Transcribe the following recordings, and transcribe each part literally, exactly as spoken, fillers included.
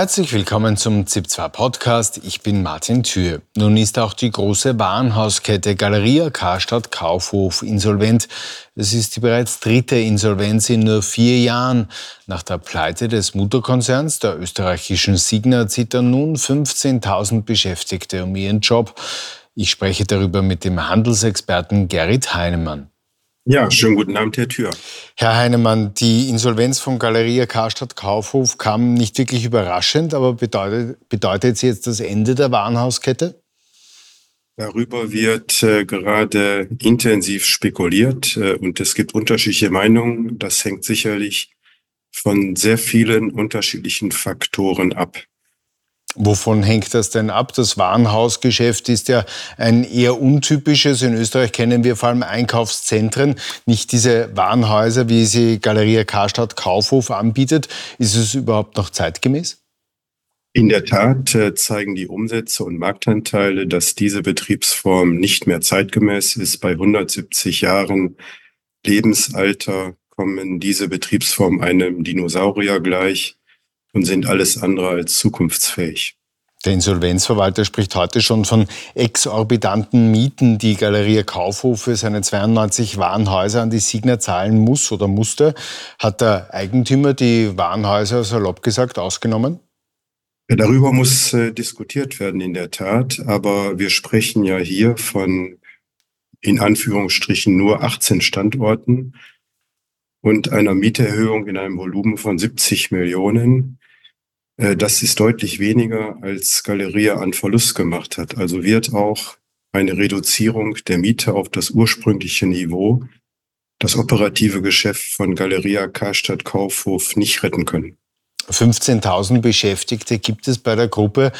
Herzlich willkommen zum ZIP zwei Podcast. Ich bin Martin Thür. Nun ist auch die große Warenhauskette Galeria Karstadt Kaufhof insolvent. Es ist die bereits dritte Insolvenz in nur vier Jahren. Nach der Pleite des Mutterkonzerns der österreichischen Signa zittern nun fünfzehntausend Beschäftigte um ihren Job. Ich spreche darüber mit dem Handelsexperten Gerrit Heinemann. Ja, schönen guten Abend, Herr Thür. Herr Heinemann, die Insolvenz von Galeria Karstadt Kaufhof kam nicht wirklich überraschend, aber bedeutet, bedeutet sie jetzt das Ende der Warenhauskette? Darüber wird äh, gerade intensiv spekuliert äh, und es gibt unterschiedliche Meinungen. Das hängt sicherlich von sehr vielen unterschiedlichen Faktoren ab. Wovon hängt das denn ab? Das Warenhausgeschäft ist ja ein eher untypisches. In Österreich kennen wir vor allem Einkaufszentren, nicht diese Warenhäuser, wie sie Galeria Karstadt Kaufhof anbietet. Ist es überhaupt noch zeitgemäß? In der Tat äh, zeigen die Umsätze und Marktanteile, dass diese Betriebsform nicht mehr zeitgemäß ist. Bei hundertsiebzig Jahren Lebensalter kommen diese Betriebsform einem Dinosaurier gleich und sind alles andere als zukunftsfähig. Der Insolvenzverwalter spricht heute schon von exorbitanten Mieten, die Galeria Kaufhof für seine zweiundneunzig Warenhäuser an die Signa zahlen muss oder musste. Hat der Eigentümer die Warenhäuser, salopp gesagt, ausgenommen? Ja, darüber muss äh, diskutiert werden in der Tat, aber wir sprechen ja hier von in Anführungsstrichen nur achtzehn Standorten und einer Mieterhöhung in einem Volumen von siebzig Millionen. Das ist deutlich weniger, als Galeria an Verlust gemacht hat. Also wird auch eine Reduzierung der Miete auf das ursprüngliche Niveau das operative Geschäft von Galeria Karstadt Kaufhof nicht retten können. fünfzehntausend Beschäftigte gibt es bei der Gruppe.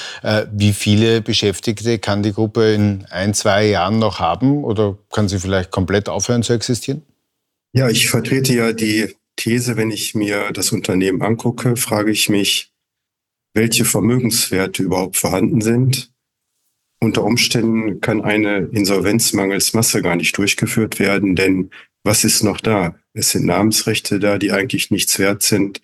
Wie viele Beschäftigte kann die Gruppe in ein, zwei Jahren noch haben? Oder kann sie vielleicht komplett aufhören zu existieren? Ja, ich vertrete ja die These, wenn ich mir das Unternehmen angucke, frage ich mich, welche Vermögenswerte überhaupt vorhanden sind. Unter Umständen kann eine Insolvenz mangels Masse gar nicht durchgeführt werden, denn was ist noch da? Es sind Namensrechte da, die eigentlich nichts wert sind.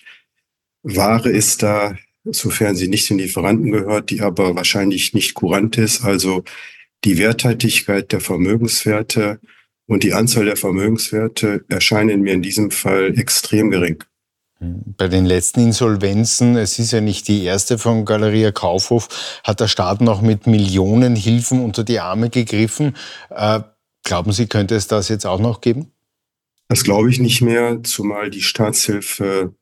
Ware ist da, sofern sie nicht den Lieferanten gehört, die aber wahrscheinlich nicht kurant ist. Also die Werthaltigkeit der Vermögenswerte und die Anzahl der Vermögenswerte erscheinen mir in diesem Fall extrem gering. Bei den letzten Insolvenzen, es ist ja nicht die erste von Galeria Kaufhof, hat der Staat noch mit Millionenhilfen unter die Arme gegriffen. Äh, glauben Sie, könnte es das jetzt auch noch geben? Das glaube ich nicht mehr, zumal die Staatshilfe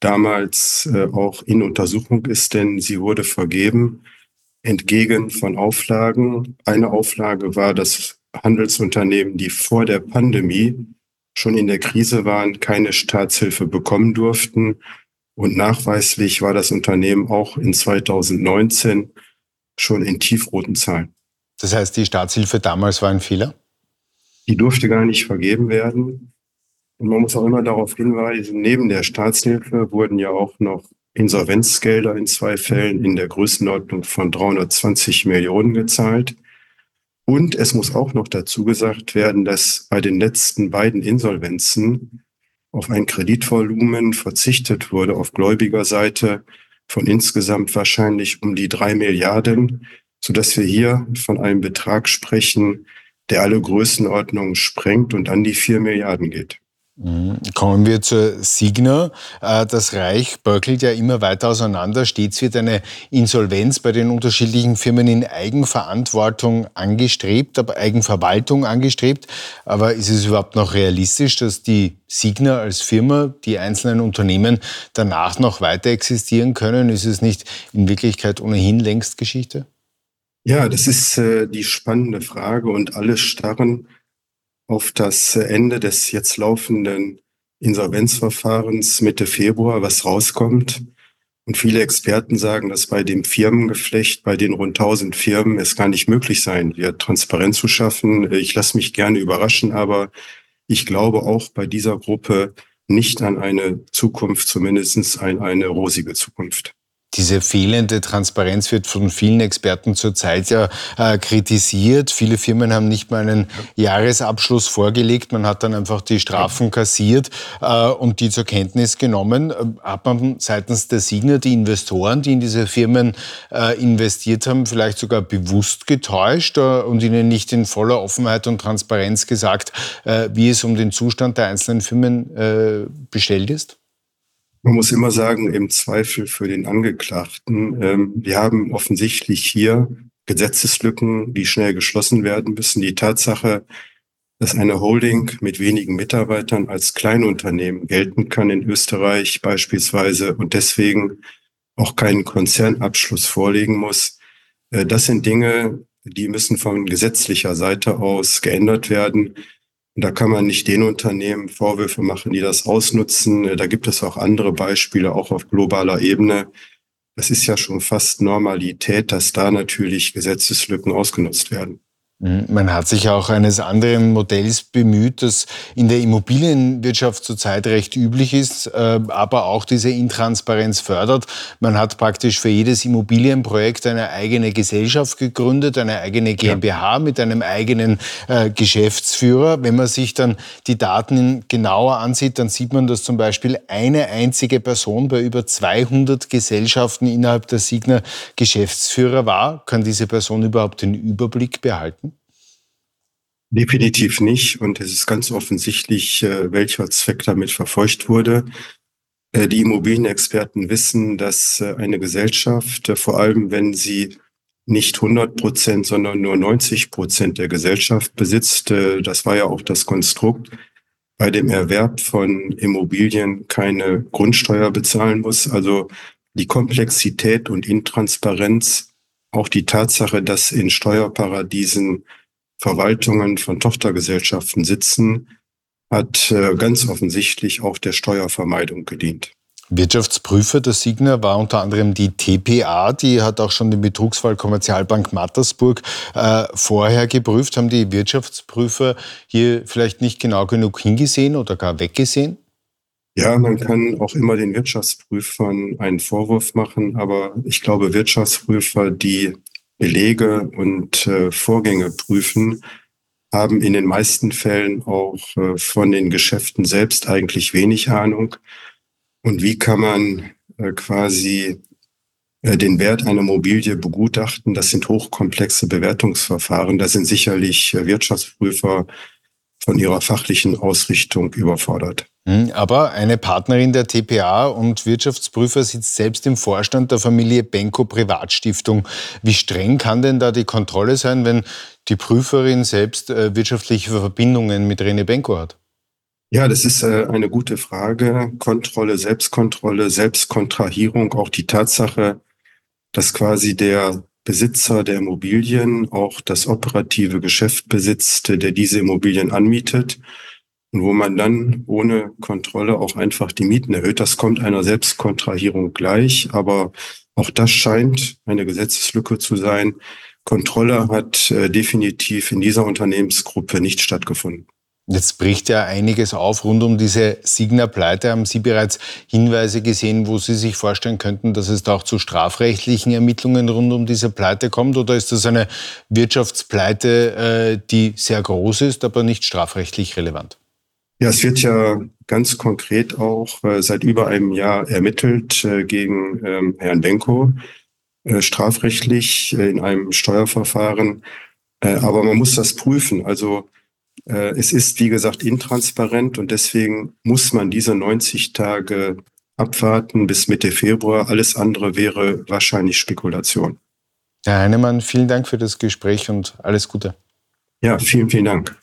damals äh, auch in Untersuchung ist, denn sie wurde vergeben, entgegen von Auflagen. Eine Auflage war, dass Handelsunternehmen, die vor der Pandemie schon in der Krise waren, keine Staatshilfe bekommen durften. Und nachweislich war das Unternehmen auch in zweitausendneunzehn schon in tiefroten Zahlen. Das heißt, die Staatshilfe damals war ein Fehler? Die durfte gar nicht vergeben werden. Und man muss auch immer darauf hinweisen, neben der Staatshilfe wurden ja auch noch Insolvenzgelder in zwei Fällen in der Größenordnung von dreihundertzwanzig Millionen gezahlt. Und es muss auch noch dazu gesagt werden, dass bei den letzten beiden Insolvenzen auf ein Kreditvolumen verzichtet wurde auf Gläubigerseite von insgesamt wahrscheinlich um die drei Milliarden, sodass wir hier von einem Betrag sprechen, der alle Größenordnungen sprengt und an die vier Milliarden geht. Kommen wir zur Signa. Das Reich bröckelt ja immer weiter auseinander. Stets wird eine Insolvenz bei den unterschiedlichen Firmen in Eigenverantwortung angestrebt, aber Eigenverwaltung angestrebt. Aber ist es überhaupt noch realistisch, dass die Signa als Firma, die einzelnen Unternehmen danach noch weiter existieren können? Ist es nicht in Wirklichkeit ohnehin längst Geschichte? Ja, das ist äh, die spannende Frage und alle starren auf das Ende des jetzt laufenden Insolvenzverfahrens Mitte Februar, was rauskommt. Und viele Experten sagen, dass bei dem Firmengeflecht, bei den rund tausend Firmen es gar nicht möglich sein wird, Transparenz zu schaffen. Ich lasse mich gerne überraschen, aber ich glaube auch bei dieser Gruppe nicht an eine Zukunft, zumindest an eine rosige Zukunft. Diese fehlende Transparenz wird von vielen Experten zurzeit ja äh, kritisiert. Viele Firmen haben nicht mal einen Jahresabschluss vorgelegt. Man hat dann einfach die Strafen kassiert äh, und die zur Kenntnis genommen. Hat man seitens der Signa die Investoren, die in diese Firmen äh, investiert haben, vielleicht sogar bewusst getäuscht äh, und ihnen nicht in voller Offenheit und Transparenz gesagt, äh, wie es um den Zustand der einzelnen Firmen äh, bestellt ist? Man muss immer sagen, im Zweifel für den Angeklagten. Ähm, wir haben offensichtlich hier Gesetzeslücken, die schnell geschlossen werden müssen. Die Tatsache, dass eine Holding mit wenigen Mitarbeitern als Kleinunternehmen gelten kann in Österreich beispielsweise und deswegen auch keinen Konzernabschluss vorlegen muss, äh, das sind Dinge, die müssen von gesetzlicher Seite aus geändert werden. Da kann man nicht den Unternehmen Vorwürfe machen, die das ausnutzen. Da gibt es auch andere Beispiele, auch auf globaler Ebene. Das ist ja schon fast Normalität, dass da natürlich Gesetzeslücken ausgenutzt werden. Man hat sich auch eines anderen Modells bemüht, das in der Immobilienwirtschaft zurzeit recht üblich ist, aber auch diese Intransparenz fördert. Man hat praktisch für jedes Immobilienprojekt eine eigene Gesellschaft gegründet, eine eigene GmbH mit einem eigenen äh, Geschäftsführer. Wenn man sich dann die Daten genauer ansieht, dann sieht man, dass zum Beispiel eine einzige Person bei über zweihundert Gesellschaften innerhalb der Signa Geschäftsführer war. Kann diese Person überhaupt den Überblick behalten? Definitiv nicht. Und es ist ganz offensichtlich, welcher Zweck damit verfolgt wurde. Die Immobilienexperten wissen, dass eine Gesellschaft, vor allem wenn sie nicht hundert Prozent, sondern nur neunzig Prozent der Gesellschaft besitzt, das war ja auch das Konstrukt, bei dem Erwerb von Immobilien keine Grundsteuer bezahlen muss. Also die Komplexität und Intransparenz, auch die Tatsache, dass in Steuerparadiesen Verwaltungen von Tochtergesellschaften sitzen, hat äh, ganz offensichtlich auch der Steuervermeidung gedient. Wirtschaftsprüfer der Signa war unter anderem die T P A, die hat auch schon den Betrugsfall Commerzialbank Mattersburg äh, vorher geprüft. Haben die Wirtschaftsprüfer hier vielleicht nicht genau genug hingesehen oder gar weggesehen? Ja, man kann auch immer den Wirtschaftsprüfern einen Vorwurf machen, aber ich glaube, Wirtschaftsprüfer, die Belege und äh, Vorgänge prüfen, haben in den meisten Fällen auch äh, von den Geschäften selbst eigentlich wenig Ahnung. Und wie kann man äh, quasi äh, den Wert einer Immobilie begutachten? Das sind hochkomplexe Bewertungsverfahren. Da sind sicherlich äh, Wirtschaftsprüfer von ihrer fachlichen Ausrichtung überfordert. Aber eine Partnerin der T P A und Wirtschaftsprüfer sitzt selbst im Vorstand der Familie Benko Privatstiftung. Wie streng kann denn da die Kontrolle sein, wenn die Prüferin selbst wirtschaftliche Verbindungen mit René Benko hat? Ja, das ist eine gute Frage. Kontrolle, Selbstkontrolle, Selbstkontrahierung, auch die Tatsache, dass quasi der Besitzer der Immobilien auch das operative Geschäft besitzt, der diese Immobilien anmietet und wo man dann ohne Kontrolle auch einfach die Mieten erhöht. Das kommt einer Selbstkontrahierung gleich, aber auch das scheint eine Gesetzeslücke zu sein. Kontrolle hat äh, definitiv in dieser Unternehmensgruppe nicht stattgefunden. Jetzt bricht ja einiges auf rund um diese Signa-Pleite. Haben Sie bereits Hinweise gesehen, wo Sie sich vorstellen könnten, dass es da auch zu strafrechtlichen Ermittlungen rund um diese Pleite kommt? Oder ist das eine Wirtschaftspleite, die sehr groß ist, aber nicht strafrechtlich relevant? Ja, es wird ja ganz konkret auch seit über einem Jahr ermittelt gegen Herrn Benko, strafrechtlich in einem Steuerverfahren. Aber man muss das prüfen. Also es ist, wie gesagt, intransparent und deswegen muss man diese neunzig Tage abwarten bis Mitte Februar. Alles andere wäre wahrscheinlich Spekulation. Herr Heinemann, vielen Dank für das Gespräch und alles Gute. Ja, vielen, vielen Dank.